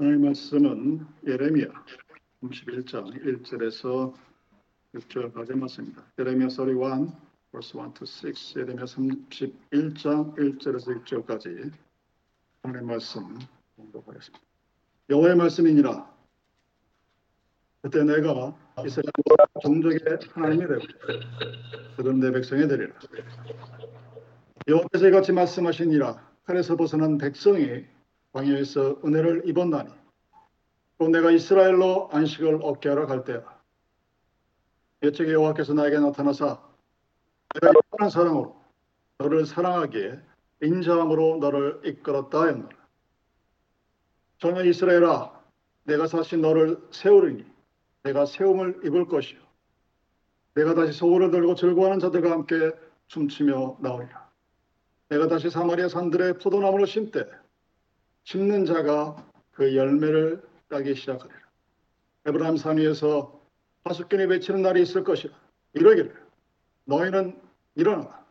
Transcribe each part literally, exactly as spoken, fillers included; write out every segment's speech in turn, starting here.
오늘 말씀은 예레미야 삼십일 장 일 절에서 육 절까지 말씀입니다. 예레미야 삼십일, verse 일 to 육, 예레미야 삼십일 장 일 절에서 육 절까지 오늘 말씀 공부하겠습니다. 여호와의 말씀이니라. 그때 내가 이스라엘 종족의 하나님이 되고 그들은 내 백성이 되리라. 여호와께서 이같이 말씀하시니라. 칼에서 벗어난 백성이 광야에서 은혜를 입었나니 또 내가 이스라엘로 안식을 얻게 하러 갈 때야. 예측의 여호와께서 나에게 나타나사 내가 이런 사랑으로 너를 사랑하기에 인자함으로 너를 이끌었다 하였노라. 전하 이스라엘아, 내가 다시 너를 세우리니 내가 세움을 입을 것이요 내가 다시 소울을 들고 즐거워하는 자들과 함께 춤추며 나오리라. 내가 다시 사마리아 산들에 포도나무를 심때 심는 자가 그 열매를 따기 시작하리라. 에브라함 산 위에서 파수꾼이 외치는 날이 있을 것이라. 이러기를 너희는 일어나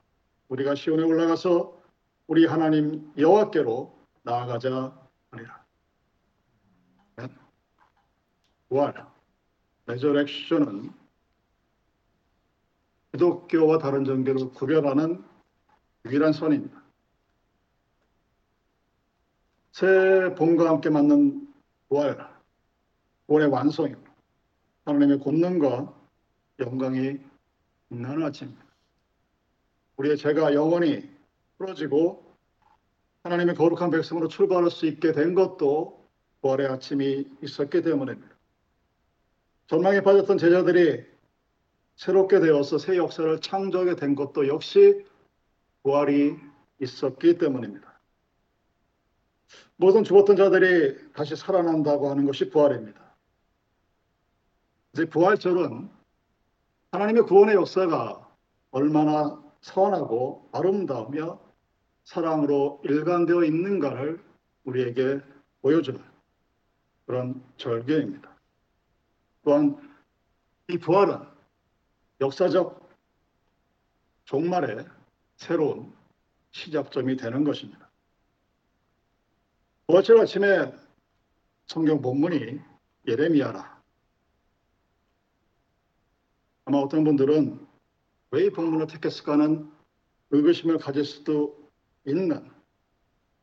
우리가 시온에 올라가서 우리 하나님 여호와께로 나아가자 하리라. 부활, 레저렉션은 기독교와 다른 종교를 구별하는 유일한 선입니다. 새 봄과 함께 맞는 부활, 부활의 완성입니다. 하나님의 권능과 영광이 빛나는 아침입니다. 우리의 죄가 영원히 풀어지고 하나님의 거룩한 백성으로 출발할 수 있게 된 것도 부활의 아침이 있었기 때문입니다. 절망에 빠졌던 제자들이 새롭게 되어서 새 역사를 창조하게 된 것도 역시 부활이 있었기 때문입니다. 모든 죽었던 자들이 다시 살아난다고 하는 것이 부활입니다. 이제 부활절은 하나님의 구원의 역사가 얼마나 선하고 아름다우며 사랑으로 일관되어 있는가를 우리에게 보여주는 그런 절기입니다. 또한 이 부활은 역사적 종말의 새로운 시작점이 되는 것입니다. 부활절 아침에 성경 본문이 예레미야라. 아마 어떤 분들은 왜 이 본문을 택했을까 하는 의구심을 가질 수도 있는,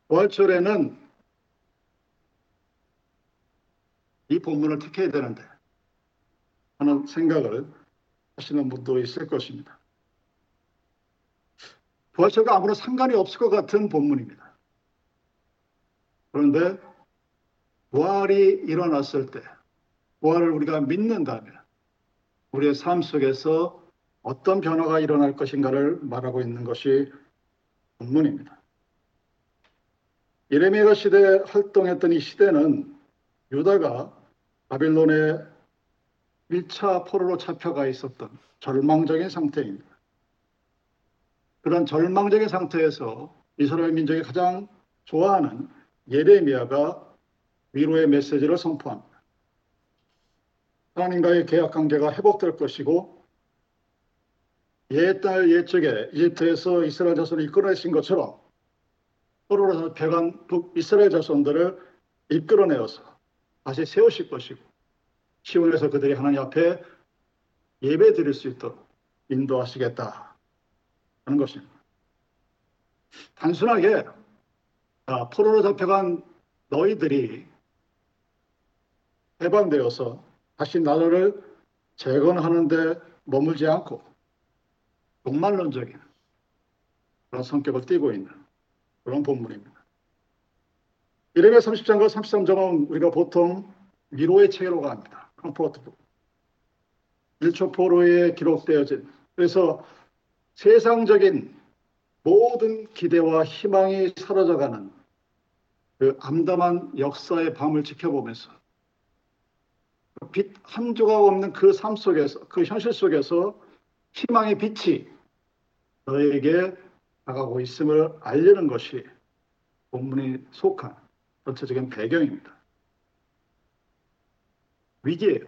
부활절에는 이 본문을 택해야 되는데 하는 생각을 하시는 분도 있을 것입니다. 부활절과 아무런 상관이 없을 것 같은 본문입니다. 그런데 부활이 일어났을 때, 부활을 우리가 믿는다면 우리의 삶 속에서 어떤 변화가 일어날 것인가를 말하고 있는 것이 본문입니다. 예레미야 시대에 활동했던 이 시대는 유다가 바빌론의 일 차 포로로 잡혀가 있었던 절망적인 상태입니다. 그런 절망적인 상태에서 이스라엘 민족이 가장 좋아하는 예레미야가 위로의 메시지를 선포합니다. 하나님과의 계약관계가 회복될 것이고 옛날 옛적에 이집트에서 이스라엘 자손을 이끌어내신 것처럼 포로로 배간 북이스라엘 자손들을 이끌어내어서 다시 세우실 것이고 시온에서 그들이 하나님 앞에 예배드릴 수 있도록 인도하시겠다 하는 것입니다. 단순하게 아, 포로로 잡혀간 너희들이 해방되어서 다시 나라를 재건하는 데 머물지 않고 종말론적인 그런 성격을 띠고 있는 그런 본문입니다. 예레미야 삼십 장과 삼십삼 장은 우리가 보통 위로의 책이라고 합니다. 컴포트북. 일 초 포로에 기록되어진, 그래서 세상적인 모든 기대와 희망이 사라져가는 그 암담한 역사의 밤을 지켜보면서 빛 한 조각 없는 그 삶 속에서, 그 현실 속에서 희망의 빛이 너에게 다가오고 있음을 알리는 것이 본문에 속한 전체적인 배경입니다. 위기예요.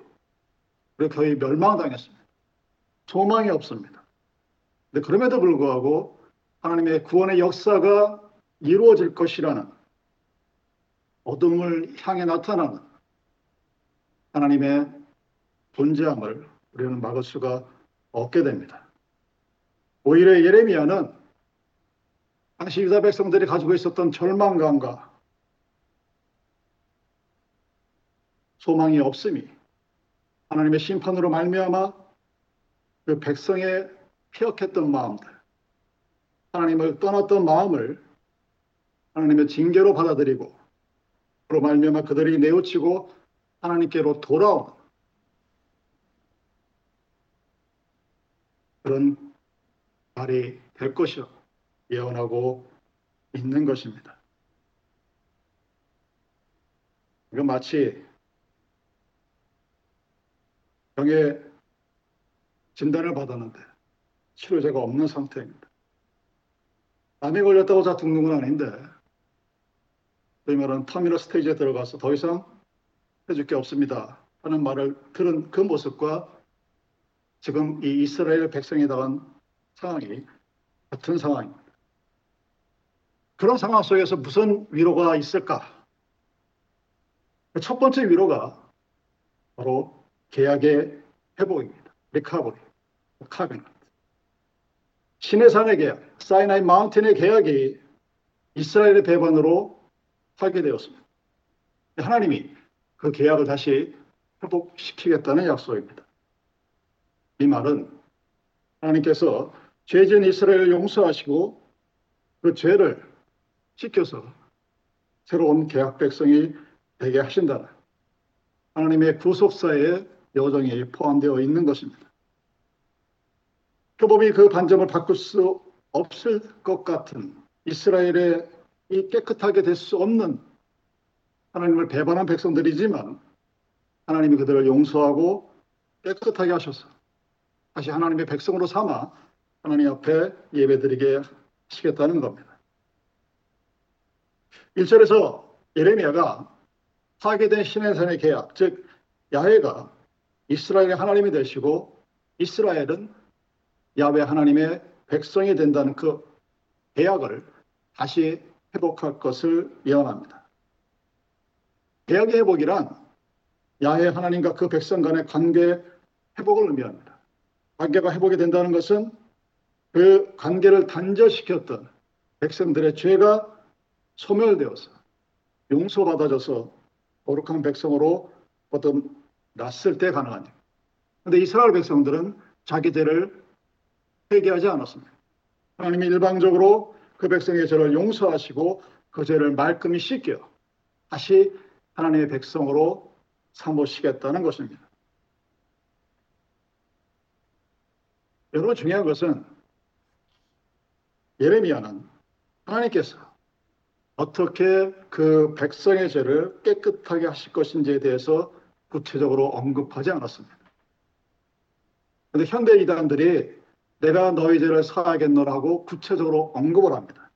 그리고 거의 멸망당했습니다. 소망이 없습니다. 근데 그럼에도 불구하고 하나님의 구원의 역사가 이루어질 것이라는 어둠을 향해 나타나는 하나님의 존재함을 우리는 막을 수가 없게 됩니다. 오히려 예레미야는 당시 유다 백성들이 가지고 있었던 절망감과 소망이 없음이 하나님의 심판으로 말미암아 그 백성의 피역했던 마음들, 하나님을 떠났던 마음을 하나님의 징계로 받아들이고 그로 말미암아 그들이 내우치고 하나님께로 돌아오는 그런 날이 될 것이라고 예언하고 있는 것입니다. 이건 마치 병의 진단을 받았는데 치료제가 없는 상태입니다. 암이 걸렸다고 다 죽는 건 아닌데 소위 말하는 터미널 스테이지에 들어가서 더 이상 해줄 게 없습니다 하는 말을 들은 그 모습과 지금 이 이스라엘 백성에 대한 상황이 같은 상황입니다. 그런 상황 속에서 무슨 위로가 있을까? 첫 번째 위로가 바로 계약의 회복입니다. 리카버리, 카비넌트. 시내산의 계약, 사이나이 마운틴의 계약이 이스라엘의 배반으로 파괴되었습니다. 하나님이 그 계약을 다시 회복시키겠다는 약속입니다. 이 말은 하나님께서 죄 지은 이스라엘을 용서하시고 그 죄를 씻겨서 새로운 계약 백성이 되게 하신다는 하나님의 구속사의 여정이 포함되어 있는 것입니다. 율법이 그 반점을 바꿀 수 없을 것 같은 이스라엘의 이 깨끗하게 될 수 없는 하나님을 배반한 백성들이지만 하나님이 그들을 용서하고 깨끗하게 하셔서 다시 하나님의 백성으로 삼아 하나님 앞에 예배드리게 하시겠다는 겁니다. 일 절에서 예레미야가 파괴된 시내산의 계약, 즉 야훼가 이스라엘의 하나님이 되시고 이스라엘은 야훼 하나님의 백성이 된다는 그 계약을 다시 회복할 것을 예언합니다. 계약의 회복이란 야훼 하나님과 그 백성 간의 관계 회복을 의미합니다. 관계가 회복이 된다는 것은 그 관계를 단절시켰던 백성들의 죄가 소멸되어서 용서받아져서 거룩한 백성으로 어떤 났을 때 가능한 일. 그런데 이스라엘 백성들은 자기 죄를 회개하지 않았습니다. 하나님이 일방적으로 그 백성의 죄를 용서하시고 그 죄를 말끔히 씻겨 다시 하나님의 백성으로 삼으시겠다는 것입니다. 여러분, 중요한 것은 예레미야는 하나님께서 어떻게 그 백성의 죄를 깨끗하게 하실 것인지에 대해서 구체적으로 언급하지 않았습니다. 그런데 현대 이단들이 내가 너희 죄를 사하겠노라고 구체적으로 언급을 합니다.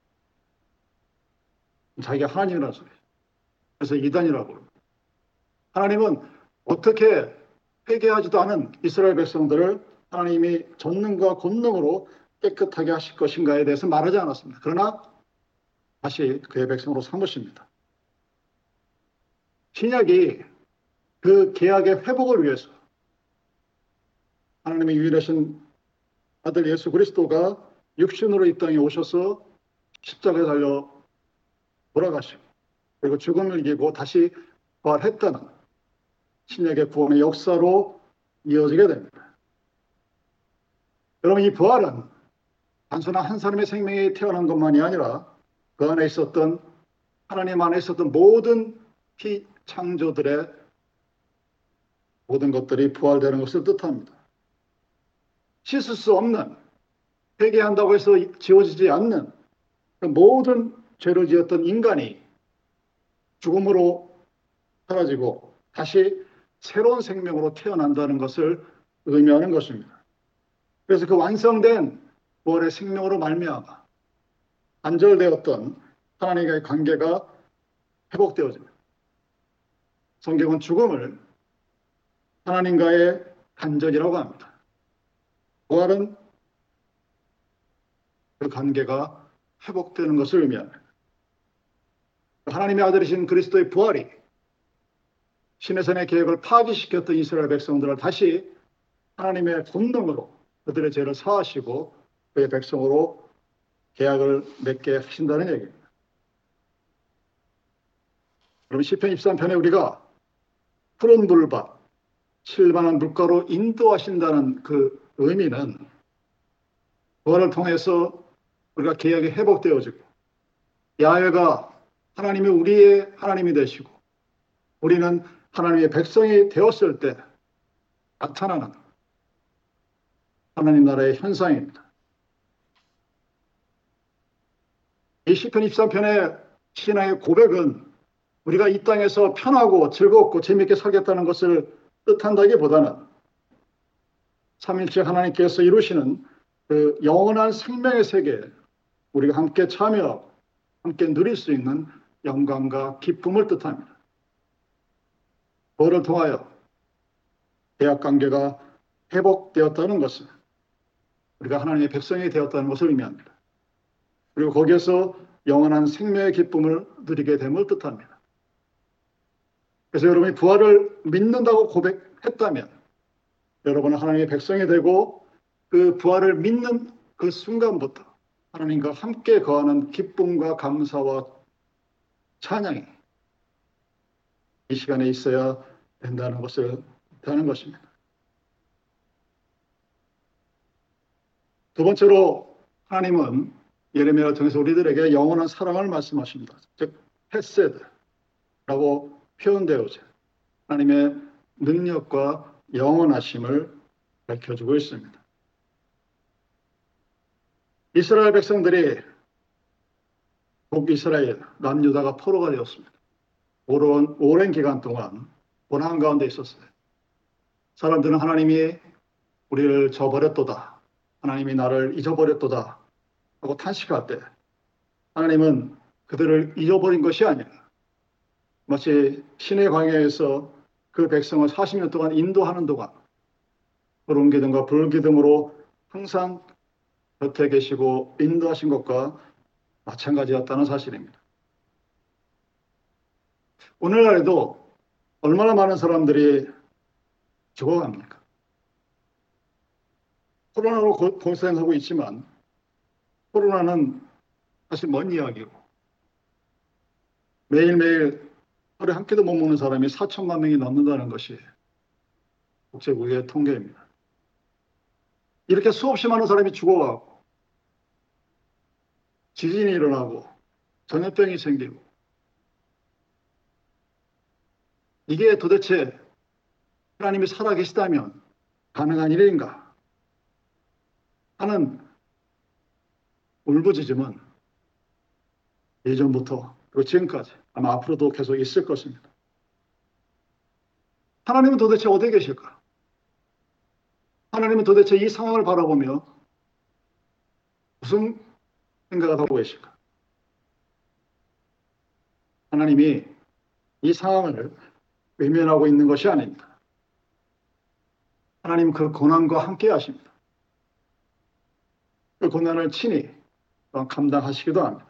자기가 하나님이라는 소리. 그래서 이단이라고 합니다. 하나님은 어떻게 회개하지도 않은 이스라엘 백성들을 하나님이 전능과 권능으로 깨끗하게 하실 것인가에 대해서 말하지 않았습니다. 그러나 다시 그의 백성으로 삼으십니다. 신약이 그 계약의 회복을 위해서 하나님의 유일하신 아들 예수 그리스도가 육신으로 이 땅에 오셔서 십자가에 달려 돌아가시고 그리고 죽음을 이기고 다시 부활했다는 신약의 구원의 역사로 이어지게 됩니다. 여러분, 이 부활은 단순한 한 사람의 생명이 태어난 것만이 아니라 그 안에 있었던 하나님 안에 있었던 모든 피창조들의 모든 것들이 부활되는 것을 뜻합니다. 씻을 수 없는, 회개한다고 해서 지워지지 않는 그 모든 죄를 지었던 인간이 죽음으로 사라지고 다시 새로운 생명으로 태어난다는 것을 의미하는 것입니다. 그래서 그 완성된 부활의 생명으로 말미암아 단절되었던 하나님과의 관계가 회복되어집니다. 성경은 죽음을 하나님과의 단절이라고 합니다. 부활은 그 관계가 회복되는 것을 의미합니다. 하나님의 아들이신 그리스도의 부활이 신의 선의 계획을 파기시켰던 이스라엘 백성들을 다시 하나님의 권능으로 그들의 죄를 사하시고 그의 백성으로 계약을 맺게 하신다는 얘기입니다. 그럼 시편 십삼 편에 우리가 푸른 물밭, 칠만한 물가로 인도하신다는 그 의미는 부활을 통해서 우리가 계약이 회복되어지고 야훼가 하나님이 우리의 하나님이 되시고 우리는 하나님의 백성이 되었을 때 나타나는 하나님 나라의 현상입니다. 이 시편 십삼 편의 신앙의 고백은 우리가 이 땅에서 편하고 즐겁고 재미있게 살겠다는 것을 뜻한다기보다는 삼일째 하나님께서 이루시는 그 영원한 생명의 세계에 우리가 함께 참여하고 함께 누릴 수 있는 영광과 기쁨을 뜻합니다. 그를 통하여 계약관계가 회복되었다는 것은 우리가 하나님의 백성이 되었다는 것을 의미합니다. 그리고 거기에서 영원한 생명의 기쁨을 누리게 됨을 뜻합니다. 그래서 여러분이 부활을 믿는다고 고백했다면 여러분은 하나님의 백성이 되고 그 부활을 믿는 그 순간부터 하나님과 함께 거하는 기쁨과 감사와 찬양이 이 시간에 있어야 된다는 것을 뜻하는 것입니다. 두 번째로 하나님은 예레미야를 통해서 우리들에게 영원한 사랑을 말씀하십니다. 즉 헤세드라고 표현되어져 하나님의 능력과 영원하심을 밝혀주고 있습니다. 이스라엘 백성들이 북이스라엘, 남유다가 포로가 되었습니다. 오랜, 오랜 기간 동안 고난 가운데 있었어요. 사람들은 하나님이 우리를 저버렸도다. 하나님이 나를 잊어버렸도다. 하고 탄식할 때 하나님은 그들을 잊어버린 것이 아니라 마치 신의 광야에서 그 백성을 사십 년 동안 인도하는 동안 푸른 기둥과 붉은 기둥으로 항상 곁에 계시고 인도하신 것과 마찬가지였다는 사실입니다. 오늘날에도 얼마나 많은 사람들이 죽어갑니까? 코로나로 고, 고생하고 있지만 코로나는 사실 먼 이야기고 매일매일 하루에 한 끼도 못 먹는 사람이 사천만 명이 넘는다는 것이 국제국의 통계입니다. 이렇게 수없이 많은 사람이 죽어가고 지진이 일어나고 전염병이 생기고 이게 도대체 하나님이 살아계시다면 가능한 일인가 하는 울부짖음은 예전부터 그리고 지금까지 아마 앞으로도 계속 있을 것입니다. 하나님은 도대체 어디에 계실까? 하나님은 도대체 이 상황을 바라보며 무슨 생각을 하고 계실까? 하나님이 이 상황을 외면하고 있는 것이 아닙니다. 하나님 그 고난과 함께 하십니다. 그 고난을 친히 감당하시기도 합니다.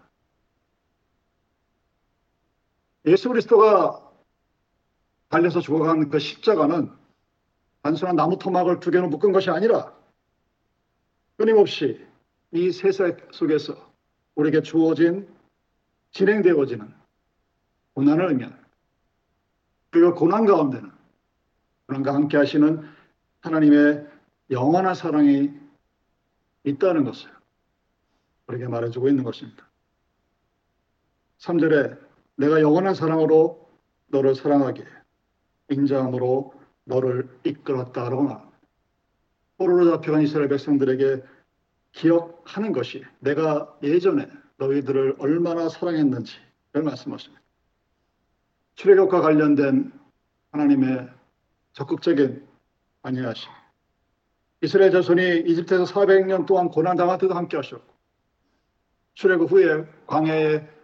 예수 그리스도가 달려서 죽어간 그 십자가는 단순한 나무 토막을 두 개로 묶은 것이 아니라 끊임없이 이 세상 속에서 우리에게 주어진 진행되어지는 고난을 의미합니다. 그리고 고난 가운데는 고난과 함께 하시는 하나님의 영원한 사랑이 있다는 것을 우리에게 말해주고 있는 것입니다. 삼 절에 내가 영원한 사랑으로 너를 사랑하기에 인자함으로 너를 이끌었다라고 말합니다. 포로로 잡혀간 이스라엘 백성들에게 기억하는 것이 내가 예전에 너희들을 얼마나 사랑했는지를 말씀하십니다. 출애굽과 관련된 하나님의 적극적인 관여하심, 이스라엘 자손이 이집트에서 사백 년 동안 고난당할 때도 함께 하셨고 출애굽 후에 광야에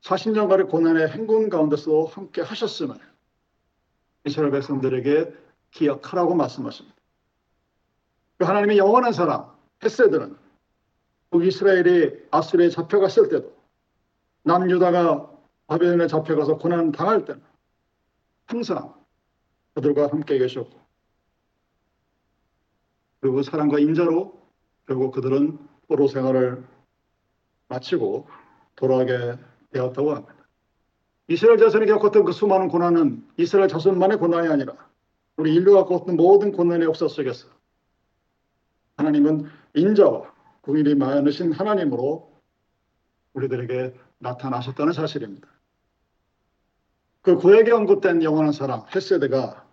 사십 년간의 고난의 행군 가운데서도 함께 하셨음을 이스라엘 백성들에게 기억하라고 말씀하십니다. 그 하나님의 영원한 사랑, 헤세드는 북이스라엘이 아수르에 잡혀갔을 때도 남유다가 바벨론에 잡혀가서 고난 당할 때는 항상 그들과 함께 계셨고, 그리고 사랑과 인자로 결국 그들은 포로 생활을 마치고 돌아가게 되었다고 합니다. 이스라엘 자손이 겪었던 그 수많은 고난은 이스라엘 자손만의 고난이 아니라 우리 인류가 겪었던 모든 고난의 역사 속에서 하나님은 인자와 긍휼이 많으신 하나님으로 우리들에게 나타나셨다는 사실입니다. 그 구약에 언급된 영원한 사랑, 헷세드가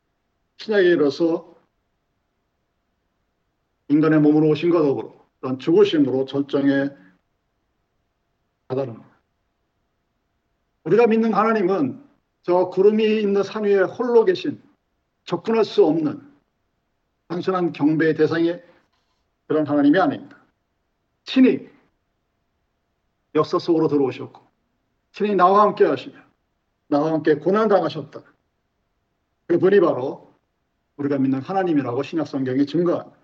신약에 이르러서 인간의 몸으로 오신 것 더불어 또한 죽으심으로 전정에 다다른 것. 우리가 믿는 하나님은 저 구름이 있는 산 위에 홀로 계신, 접근할 수 없는 단순한 경배의 대상의 그런 하나님이 아닙니다. 친히 역사 속으로 들어오셨고, 친히 나와 함께 하시며 나와 함께 고난당하셨다. 그분이 바로 우리가 믿는 하나님이라고 신약성경이 증거합니다.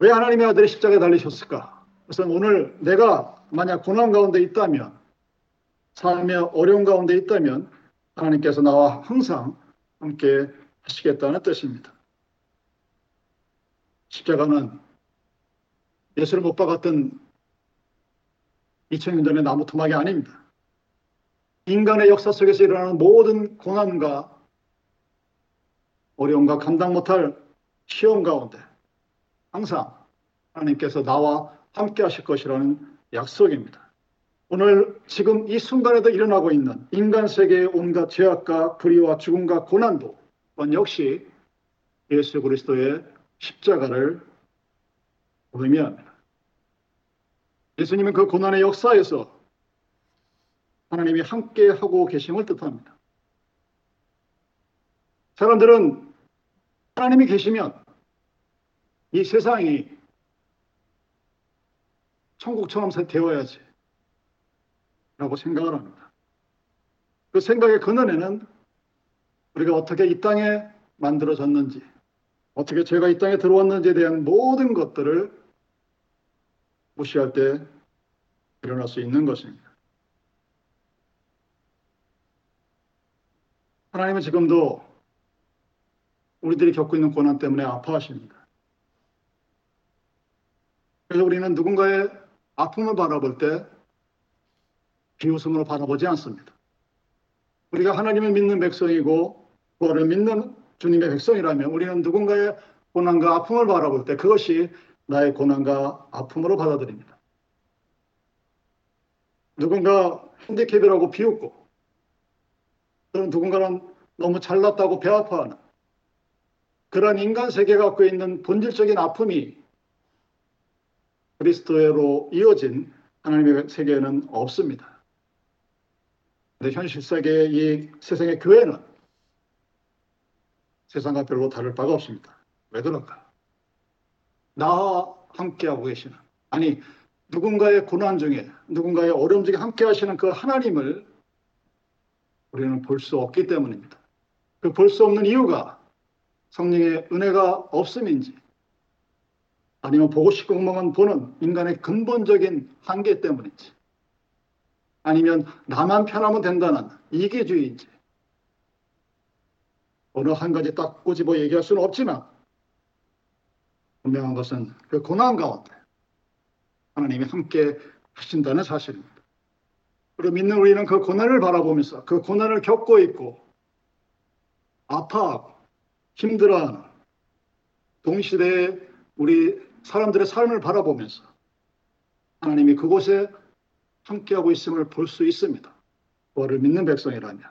왜 하나님의 아들이 십자가에 달리셨을까? 그래서 오늘 내가 만약 고난 가운데 있다면, 삶의 어려움 가운데 있다면 하나님께서 나와 항상 함께 하시겠다는 뜻입니다. 십자가는 예수를 못 박았던 이천 년 전의 나무 토막이 아닙니다. 인간의 역사 속에서 일어나는 모든 고난과 어려움과 감당 못할 시험 가운데 항상 하나님께서 나와 함께 하실 것이라는 약속입니다. 오늘 지금 이 순간에도 일어나고 있는 인간 세계의 온갖 죄악과 불의와 죽음과 고난도 역시 예수 그리스도의 십자가를 의미합니다. 예수님은 그 고난의 역사에서 하나님이 함께 하고 계심을 뜻합니다. 사람들은 하나님이 계시면 이 세상이 천국처럼 되어야지 라고 생각을 합니다. 그 생각의 근원에는 우리가 어떻게 이 땅에 만들어졌는지, 어떻게 죄가 이 땅에 들어왔는지에 대한 모든 것들을 무시할 때 일어날 수 있는 것입니다. 하나님은 지금도 우리들이 겪고 있는 고난 때문에 아파하십니다. 그래서 우리는 누군가의 아픔을 바라볼 때 비웃음으로 바라보지 않습니다. 우리가 하나님을 믿는 백성이고 그거를 믿는 주님의 백성이라면 우리는 누군가의 고난과 아픔을 바라볼 때 그것이 나의 고난과 아픔으로 받아들입니다. 누군가 핸디캡이라고 비웃고, 또는 누군가는 너무 잘났다고 배아파하는 그런 인간 세계가 갖고 있는 본질적인 아픔이 그리스도로 이어진 하나님의 세계에는 없습니다. 그런데 현실 세계의 이 세상의 교회는 세상과 별로 다를 바가 없습니다. 왜 그럴까? 나와 함께하고 계시는, 아니 누군가의 고난 중에, 누군가의 어려움 중에 함께하시는 그 하나님을 우리는 볼 수 없기 때문입니다. 그 볼 수 없는 이유가 성령의 은혜가 없음인지, 아니면 보고 싶고 엉망한 보는 인간의 근본적인 한계 때문인지, 아니면 나만 편하면 된다는 이기주의인지, 어느 한 가지 딱 꼬집어 얘기할 수는 없지만 분명한 것은 그 고난 가운데 하나님이 함께 하신다는 사실입니다. 그리고 믿는 우리는 그 고난을 바라보면서 그 고난을 겪고 있고 아파하고 힘들어하는 동시대의 우리 사람들의 삶을 바라보면서 하나님이 그곳에 함께하고 있음을 볼 수 있습니다. 그거를 믿는 백성이라면,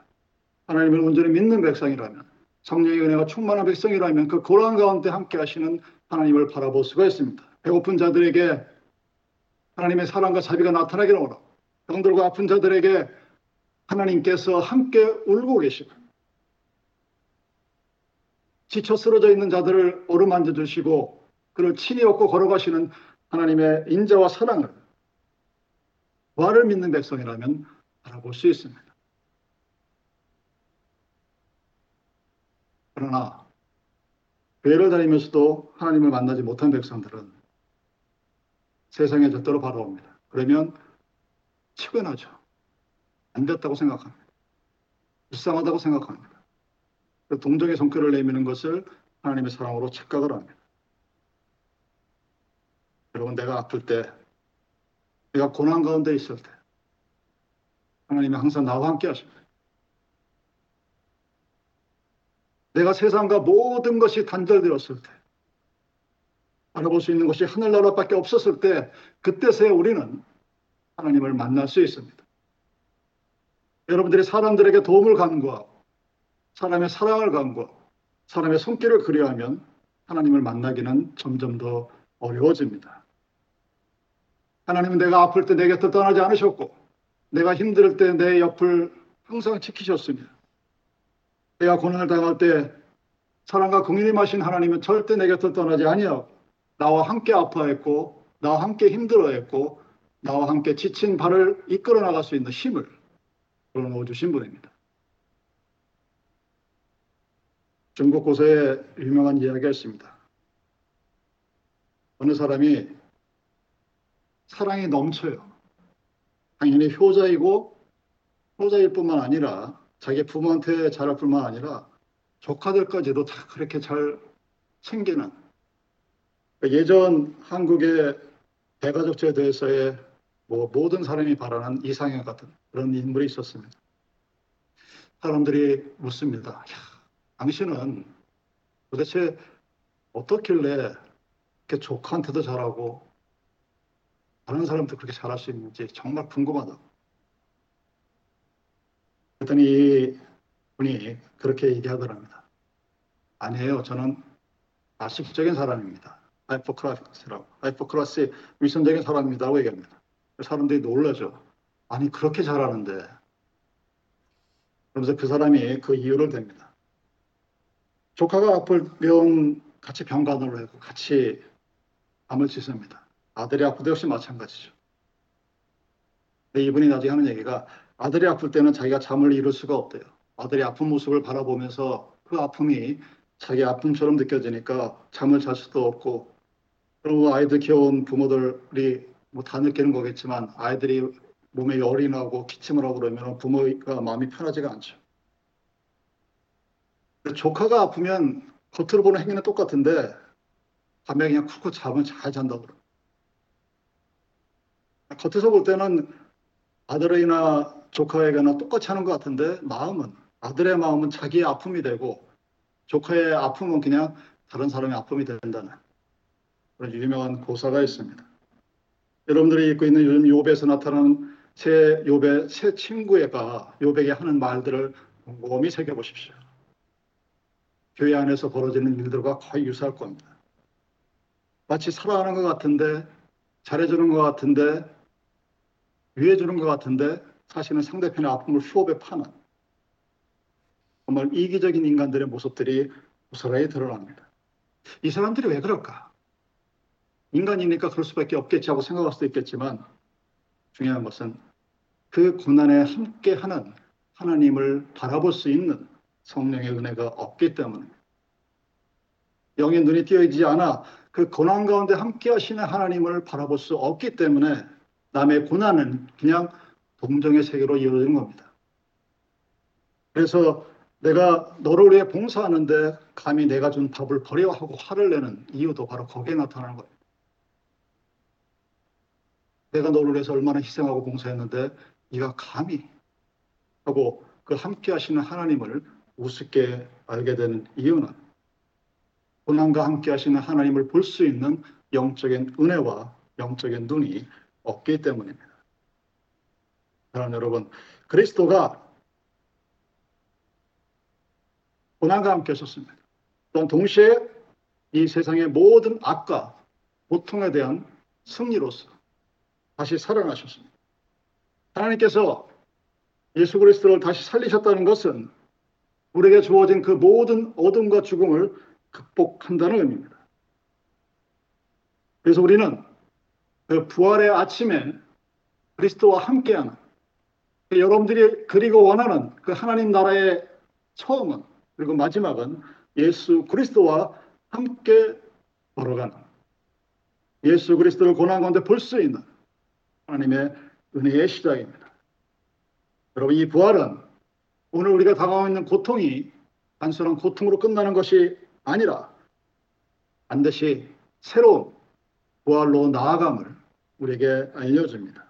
하나님을 온전히 믿는 백성이라면, 성령의 은혜가 충만한 백성이라면 그 고난 가운데 함께하시는 하나님을 바라볼 수가 있습니다. 배고픈 자들에게 하나님의 사랑과 자비가 나타나기를 원하고, 병들과 아픈 자들에게 하나님께서 함께 울고 계시고, 지쳐 쓰러져 있는 자들을 어루만져 주시고 그를 친히 업고 걸어가시는 하나님의 인자와 사랑을 와를 믿는 백성이라면 바라볼 수 있습니다. 그러나 교회를 다니면서도 하나님을 만나지 못한 백성들은 세상에 절대로 바라옵니다. 그러면 치고 나죠. 안 됐다고 생각합니다. 불쌍하다고 생각합니다. 동정의 손길을 내미는 것을 하나님의 사랑으로 착각을 합니다. 여러분, 내가 아플 때, 내가 고난 가운데 있을 때 하나님이 항상 나와 함께 하십니다. 내가 세상과 모든 것이 단절되었을 때, 바라볼 수 있는 것이 하늘나라밖에 없었을 때, 그때서야 우리는 하나님을 만날 수 있습니다. 여러분들이 사람들에게 도움을 간구하고 사람의 사랑을 간구하고 사람의 손길을 그리하면 하나님을 만나기는 점점 더 어려워집니다. 하나님은 내가 아플 때 내 곁을 떠나지 않으셨고 내가 힘들 때 내 옆을 항상 지키셨습니다. 내가 고난을 당할 때 사랑과 긍휼임하신 하나님은 절대 내 곁을 떠나지 아니하고 나와 함께 아파했고 나와 함께 힘들어했고 나와 함께 지친 발을 이끌어 나갈 수 있는 힘을 불어넣어 주신 분입니다. 중국 고서에 유명한 이야기가 있습니다. 어느 사람이 사랑이 넘쳐요. 당연히 효자이고 효자일 뿐만 아니라 자기 부모한테 잘할 뿐만 아니라 조카들까지도 다 그렇게 잘 챙기는, 예전 한국의 대가족제 대회에서의 뭐 모든 사람이 바라는 이상형 같은 그런 인물이 있었습니다. 사람들이 묻습니다. 야, 당신은 도대체 어떻길래 이렇게 조카한테도 잘하고 다른 사람도 그렇게 잘할 수 있는지 정말 궁금하다. 그랬더니 이 분이 그렇게 얘기하더랍니다. 아니에요. 저는 아식적인 사람입니다. 하이포크라시라고. 하이포크라시 위선적인 사람이라고 얘기합니다. 사람들이 놀라죠. 아니 그렇게 잘하는데. 그러면서 그 사람이 그 이유를 댑니다. 조카가 아플 병 같이 병간호를 하고 같이 암을 치습니다. 아들이 아플 때 역시 마찬가지죠. 근데 이분이 나중에 하는 얘기가 아들이 아플 때는 자기가 잠을 이룰 수가 없대요. 아들이 아픈 모습을 바라보면서 그 아픔이 자기 아픔처럼 느껴지니까 잠을 잘 수도 없고, 그리고 아이들 키워온 부모들이 뭐 다 느끼는 거겠지만 아이들이 몸에 열이 나고 기침을 하고 그러면 부모가 마음이 편하지가 않죠. 조카가 아프면 겉으로 보는 행위는 똑같은데 밤에 그냥 쿨쿨 잠을 잘 잔다고 그래요. 겉에서 볼 때는 아들이나 조카에게나 똑같이 하는 것 같은데 마음은, 아들의 마음은 자기의 아픔이 되고 조카의 아픔은 그냥 다른 사람의 아픔이 된다는 그런 유명한 고사가 있습니다. 여러분들이 읽고 있는 요즘 욥에서 나타나는 새 욥의 새 친구가 욥에게 하는 말들을 곰곰이 새겨보십시오. 교회 안에서 벌어지는 일들과 거의 유사할 겁니다. 마치 사랑하는 것 같은데, 잘해주는 것 같은데, 위해주는 것 같은데 사실은 상대편의 아픔을 휴업에 파는 정말 이기적인 인간들의 모습들이 고스란히 드러납니다. 이 사람들이 왜 그럴까? 인간이니까 그럴 수밖에 없겠지 하고 생각할 수도 있겠지만 중요한 것은 그 고난에 함께하는 하나님을 바라볼 수 있는 성령의 은혜가 없기 때문에, 영의 눈이 띄어지지 않아 그 고난 가운데 함께 하시는 하나님을 바라볼 수 없기 때문에 남의 고난은 그냥 동정의 세계로 이어지는 겁니다. 그래서 내가 너를 위해 봉사하는데 감히 내가 준 밥을 버려 하고 화를 내는 이유도 바로 거기에 나타나는 거예요. 내가 너를 위해서 얼마나 희생하고 봉사했는데 네가 감히 하고 그 함께 하시는 하나님을 우습게 알게 되는 이유는 고난과 함께 하시는 하나님을 볼 수 있는 영적인 은혜와 영적인 눈이 없기 때문입니다. 사랑하는 여러분, 그리스도가 고난과 함께 하셨습니다. 또한 동시에 이 세상의 모든 악과 고통에 대한 승리로서 다시 살아나셨습니다. 하나님께서 예수 그리스도를 다시 살리셨다는 것은 우리에게 주어진 그 모든 어둠과 죽음을 극복한다는 의미입니다. 그래서 우리는 그 부활의 아침에 그리스도와 함께하는, 여러분들이 그리고 원하는 그 하나님 나라의 처음은 그리고 마지막은 예수 그리스도와 함께 걸어가는, 예수 그리스도를 고난 가운데 볼 수 있는 하나님의 은혜의 시작입니다. 여러분, 이 부활은 오늘 우리가 당하고 있는 고통이 단순한 고통으로 끝나는 것이 아니라 반드시 새로운 부활로 나아감을 우리에게 알려줍니다.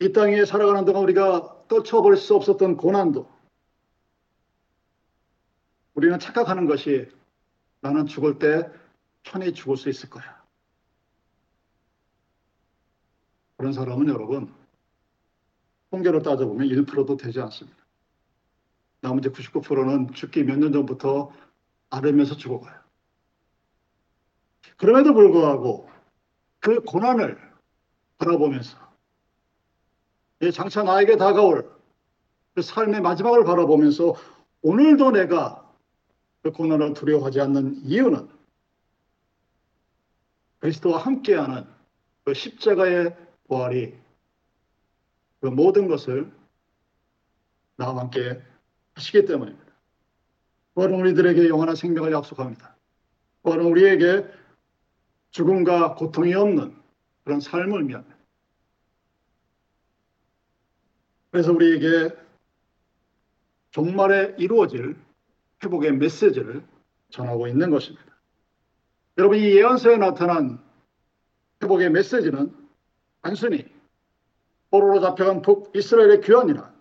이 땅에 살아가는 동안 우리가 떨쳐버릴 수 없었던 고난도 우리는 착각하는 것이 나는 죽을 때 편히 죽을 수 있을 거야. 그런 사람은 여러분 통계로 따져보면 일 퍼센트도 되지 않습니다. 나머지 구십구 퍼센트는 죽기 몇 년 전부터 앓으면서 죽어가요. 그럼에도 불구하고 그 고난을 바라보면서 장차 나에게 다가올 그 삶의 마지막을 바라보면서 오늘도 내가 그 고난을 두려워하지 않는 이유는 그리스도와 함께하는 그 십자가의 부활이 그 모든 것을 나와 함께 하시기 때문입니다. 부활은 우리들에게 영원한 생명을 약속합니다. 부활은 우리에게 죽음과 고통이 없는 그런 삶을 위합니다. 그래서 우리에게 종말에 이루어질 회복의 메시지를 전하고 있는 것입니다. 여러분, 이 예언서에 나타난 회복의 메시지는 단순히 포로로 잡혀간 북이스라엘의 귀환이나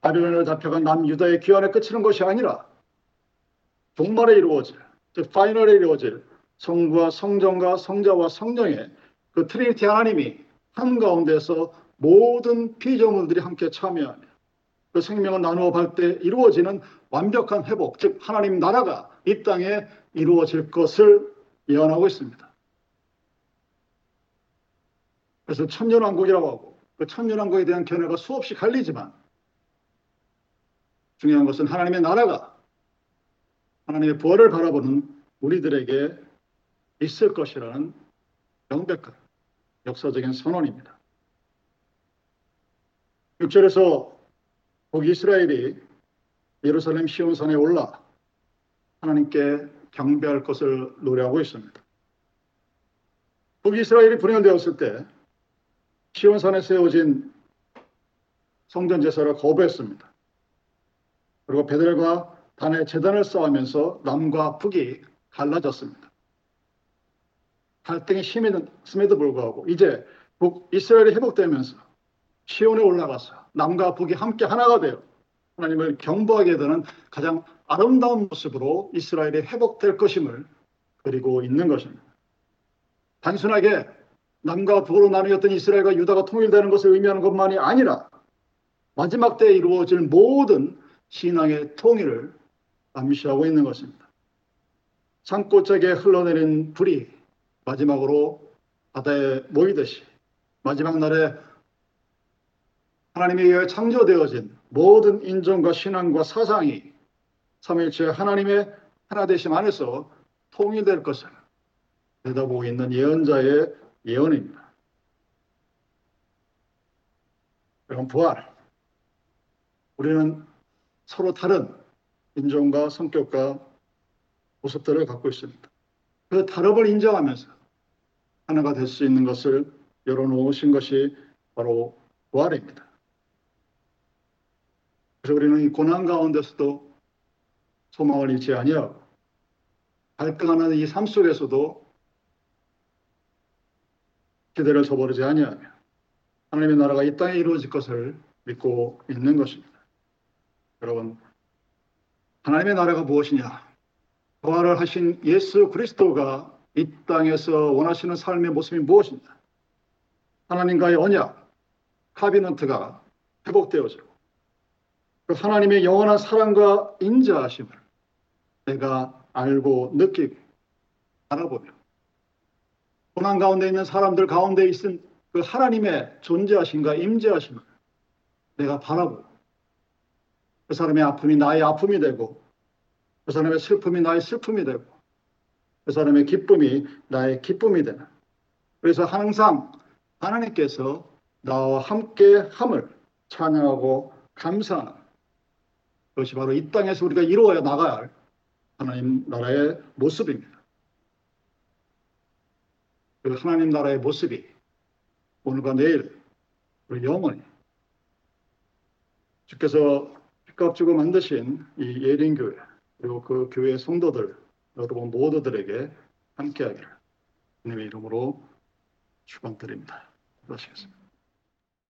바벨론으로 잡혀간 남유다의 귀환에 그치는 것이 아니라 종말에 이루어질, 즉 파이널에 이루어질 성부와 성전과 성자와 성령의 그 트리니티 하나님이 한가운데서 모든 피조물들이 함께 참여하며 그 생명을 나누어 갈 때 이루어지는 완벽한 회복, 즉 하나님 나라가 이 땅에 이루어질 것을 예언하고 있습니다. 그래서 천년왕국이라고 하고 그 천년왕국에 대한 견해가 수없이 갈리지만 중요한 것은 하나님의 나라가 하나님의 부활을 바라보는 우리들에게 있을 것이라는 명백한 역사적인 선언입니다. 육 절에서 북이스라엘이 예루살렘 시온산에 올라 하나님께 경배할 것을 노래하고 있습니다. 북이스라엘이 분열되었을 때 시온산에 세워진 성전 제사를 거부했습니다. 그리고 베델과 단의 제단을 쌓으면서 남과 북이 갈라졌습니다. 갈등이 심했음에도 불구하고 이제 북이스라엘이 회복되면서 시온에 올라가서 남과 북이 함께 하나가 되어 하나님을 경배하게 되는 가장 아름다운 모습으로 이스라엘이 회복될 것임을 그리고 있는 것입니다. 단순하게 남과 북으로 나뉘었던 이스라엘과 유다가 통일되는 것을 의미하는 것만이 아니라 마지막 때에 이루어질 모든 신앙의 통일을 암시하고 있는 것입니다. 산골짜기에 흘러내린 불이 마지막으로 바다에 모이듯이 마지막 날에 하나님에 의해 창조되어진 모든 인종과 신앙과 사상이 삼위일체 하나님의 하나되심 안에서 통일될 것을 내다보고 있는 예언자의 예언입니다. 그럼 부활, 우리는 서로 다른 인종과 성격과 모습들을 갖고 있습니다. 그 다름을 인정하면서 하나가 될 수 있는 것을 열어놓으신 것이 바로 부활입니다. 그래서 우리는 이 고난 가운데서도 소망을 잃지 아니하고 갈등하는 이 삶 속에서도 기대를 저버리지 아니하며 하나님의 나라가 이 땅에 이루어질 것을 믿고 있는 것입니다. 여러분, 하나님의 나라가 무엇이냐? 부활을 하신 예수 그리스도가 이 땅에서 원하시는 삶의 모습이 무엇이냐? 하나님과의 언약, 카비넌트가 회복되어지고 그 하나님의 영원한 사랑과 인자하심을 내가 알고 느끼고 알아보며 고난 가운데 있는 사람들 가운데 있은 그 하나님의 존재하심과 임재하심을 내가 바라보고 그 사람의 아픔이 나의 아픔이 되고 그 사람의 슬픔이 나의 슬픔이 되고 그 사람의 기쁨이 나의 기쁨이 되는, 그래서 항상 하나님께서 나와 함께 함을 찬양하고 감사하는 그것이 바로 이 땅에서 우리가 이루어 나가야 할 하나님 나라의 모습입니다. 그 하나님 나라의 모습이 오늘과 내일 우리 영원히 주께서 값 주고 만드신 이 예린교회 그리고 그 교회의 성도들 여러분 모두들에게 함께하기를 주님의 이름으로 축원드립니다. 그러시겠습니다.